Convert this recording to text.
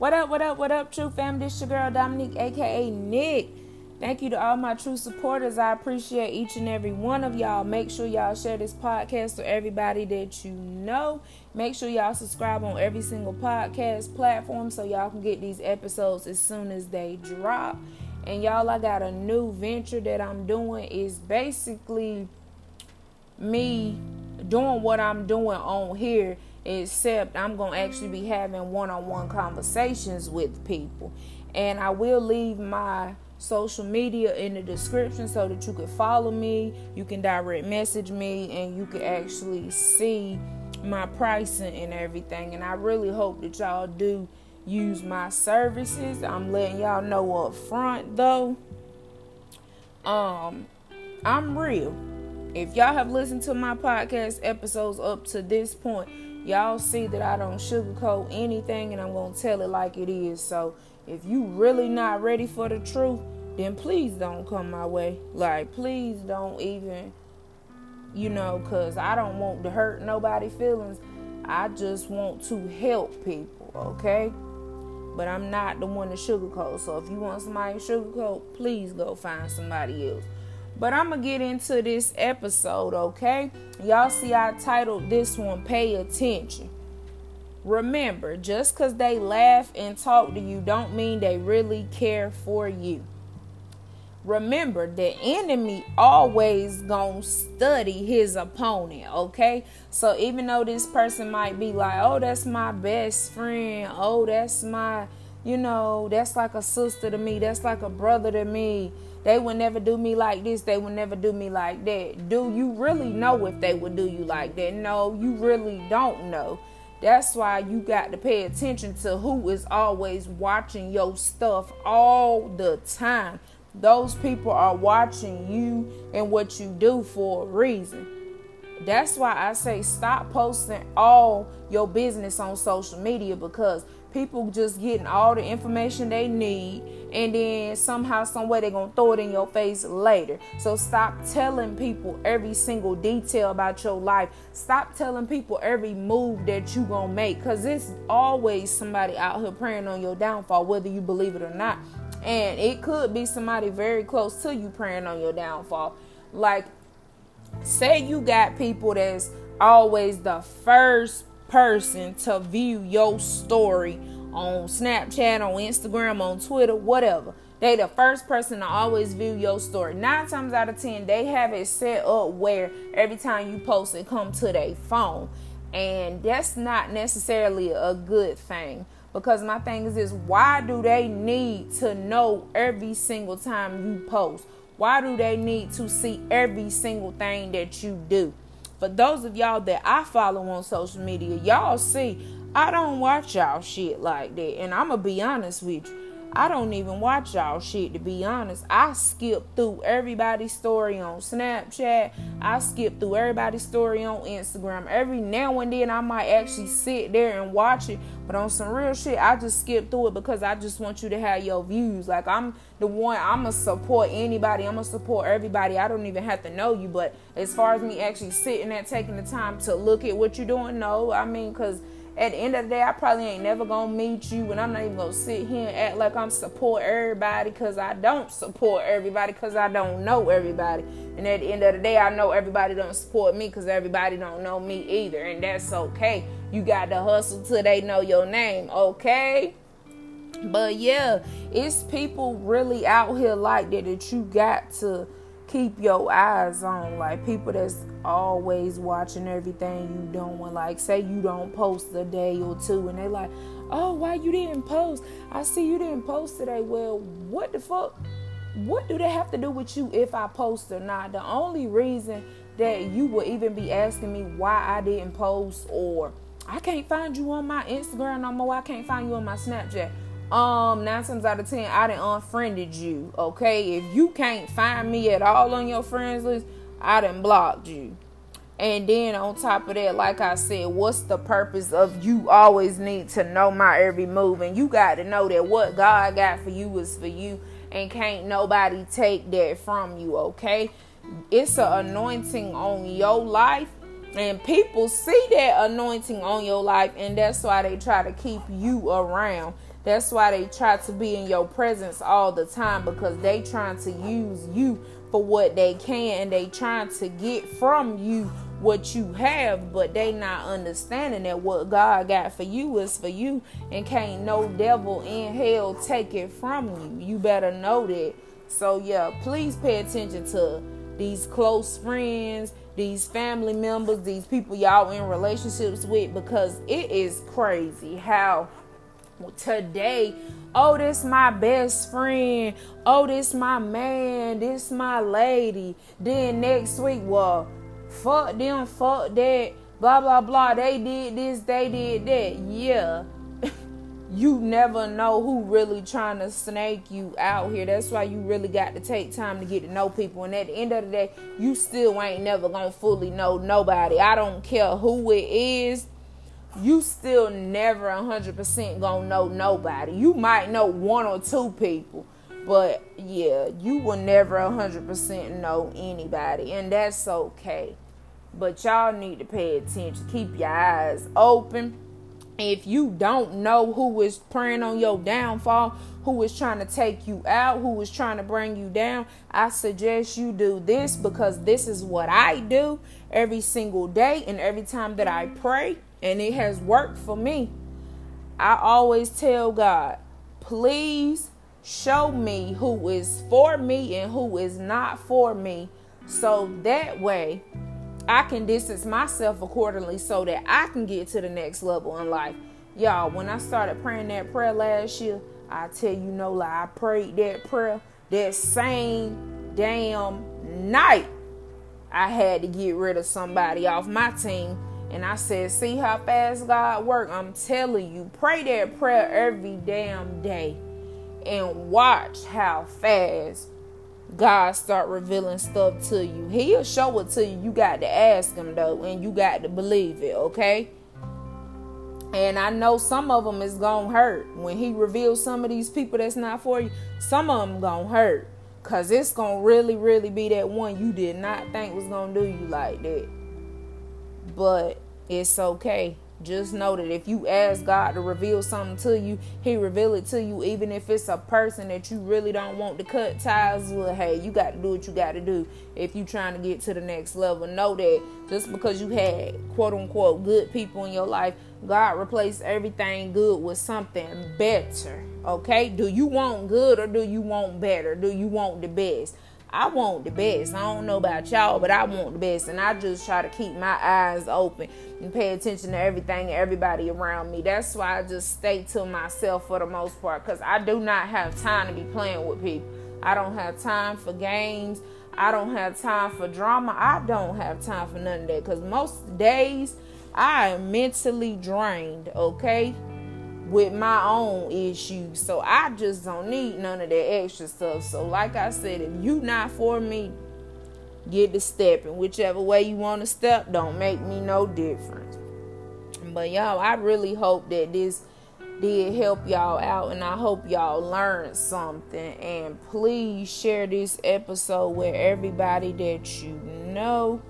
What up, True Fam? This your girl, Dominique, a.k.a. Nick. Thank you to all my true supporters. I appreciate each and every one of y'all. Make sure y'all share this podcast to everybody that you know. Make sure y'all subscribe on every single podcast platform so y'all can get these episodes as soon as they drop. And y'all, I got a new venture that I'm doing. It's basically me doing what I'm doing on here, except I'm going to actually be having one-on-one conversations with people. And I will leave my social media in the description so that you can follow me, you can direct message me, and you can actually see my pricing and everything. And I really hope that y'all do use my services. I'm letting y'all know up front though, I'm real. If y'all have listened to my podcast episodes up to this point, y'all see that I don't sugarcoat anything, and I'm gonna tell it like it is. So if you really not ready for the truth, then please don't come my way. Like, please don't even, because I don't want to hurt nobody's feelings. I just want to help people, okay? But I'm not the one to sugarcoat. So if you want somebody to sugarcoat, please go find somebody else. But I'm going to get into this episode, okay? Y'all see I titled this one, Pay Attention. Remember, just because they laugh and talk to you don't mean they really care for you. Remember, the enemy always gonna study his opponent, okay? So even though this person might be like, oh, that's my best friend. Oh, that's my, that's like a sister to me. That's like a brother to me. They would never do me like this. They would never do me like that. Do you really know if they would do you like that? No, you really don't know. That's why you got to pay attention to who is always watching your stuff all the time. Those people are watching you and what you do for a reason. That's why I say stop posting all your business on social media, because people just getting all the information they need, and then somehow, some way, they're going to throw it in your face later. So stop telling people every single detail about your life. Stop telling people every move that you're going to make, because it's always somebody out here preying on your downfall, whether you believe it or not. And it could be somebody very close to you preying on your downfall. Like, say you got people that's always the first person to view your story on Snapchat, on Instagram, on Twitter, whatever. They the first person to always view your story. 9 times out of 10, they have it set up where every time you post, it come to their phone. And that's not necessarily a good thing, because my thing is this: why do they need to know every single time you post? Why do they need to see every single thing that you do? For those of y'all that I follow on social media, y'all see, I don't watch y'all shit like that. And I'm going to be honest with you. I don't even watch y'all shit, to be honest. I skip through everybody's story on Snapchat. I skip through everybody's story on Instagram. Every now and then I might actually sit there and watch it. But on some real shit, I just skip through it, because I just want you to have your views. Like, I'm the one, I'm going to support anybody. I'm going to support everybody. I don't even have to know you. But as far as me actually sitting there taking the time to look at what you're doing, no. I mean, because at the end of the day, I probably ain't never gonna meet you, and I'm not even gonna sit here and act like I'm support everybody, because I don't support everybody, because I don't know everybody. And at the end of the day, I know everybody don't support me, because everybody don't know me either, and that's okay. You got to hustle till they know your name, okay? But yeah, it's people really out here like that you got to keep your eyes on. Like, people that's always watching everything you doing. Like, say you don't post a day or two, and they like, oh, why you didn't post? I see you didn't post today. Well, what the fuck? What do they have to do with you if I post or not? The only reason that you will even be asking me why I didn't post, or I can't find you on my Instagram no more, I can't find you on my Snapchat. 9 times out of 10, I done unfriended you, okay? If you can't find me at all on your friends list, I done blocked you. And then on top of that, like I said, what's the purpose of you always need to know my every move? And you got to know that what God got for you is for you, and can't nobody take that from you, okay? It's an anointing on your life, and people see that anointing on your life, and that's why they try to keep you around. That's why they try to be in your presence all the time, because they trying to use you for what they can, and they trying to get from you what you have, but they not understanding that what God got for you is for you, and can't no devil in hell take it from you. You better know that. So yeah, please pay attention to these close friends, these family members, these people y'all in relationships with, because it is crazy how today, oh, this my best friend, oh, this my man, this my lady, then next week, well, fuck them, fuck that, blah, blah, blah, they did this, they did that. Yeah, you never know who really trying to snake you out here. That's why you really got to take time to get to know people. And at the end of the day, you still ain't never gonna fully know nobody. I don't care who it is. You still never 100% gonna know nobody. You might know one or two people, but yeah, you will never 100% know anybody, and that's okay. But y'all need to pay attention. Keep your eyes open. If you don't know who is preying on your downfall, who is trying to take you out, who is trying to bring you down, I suggest you do this, because this is what I do every single day, and every time that I pray, and it has worked for me. I always tell God, please show me who is for me and who is not for me, so that way I can distance myself accordingly, so that I can get to the next level in life. Y'all, when I started praying that prayer last year, I tell you no lie, I prayed that prayer that same damn night. I had to get rid of somebody off my team. And I said, see how fast God work? I'm telling you, pray that prayer every damn day and watch how fast God start revealing stuff to you. He'll show it to you. You got to ask him though, and you got to believe it, okay? And I know some of them is gonna hurt. When he reveals some of these people that's not for you, some of them gonna hurt, because it's gonna really, really be that one you did not think was gonna do you like that. But it's okay. Just know that if you ask God to reveal something to you, he reveal it to you, even if it's a person that you really don't want to cut ties with. Hey, you got to do what you got to do if you trying to get to the next level. Know that just because you had quote unquote good people in your life, God replaced everything good with something better. Okay? Do you want good or do you want better? Do you want the best? I want the best. I don't know about y'all, but I want the best. And I just try to keep my eyes open and pay attention to everything and everybody around me. That's why I just stay to myself for the most part, because I do not have time to be playing with people. I don't have time for games. I don't have time for drama. I don't have time for none of that, because most days I am mentally drained, okay, with my own issues. So I just don't need none of that extra stuff. So like I said, if you not for me, get to stepping. Whichever way you want to step, don't make me no difference. But y'all, I really hope that this did help y'all out, and I hope y'all learned something. And please share this episode with everybody that you know.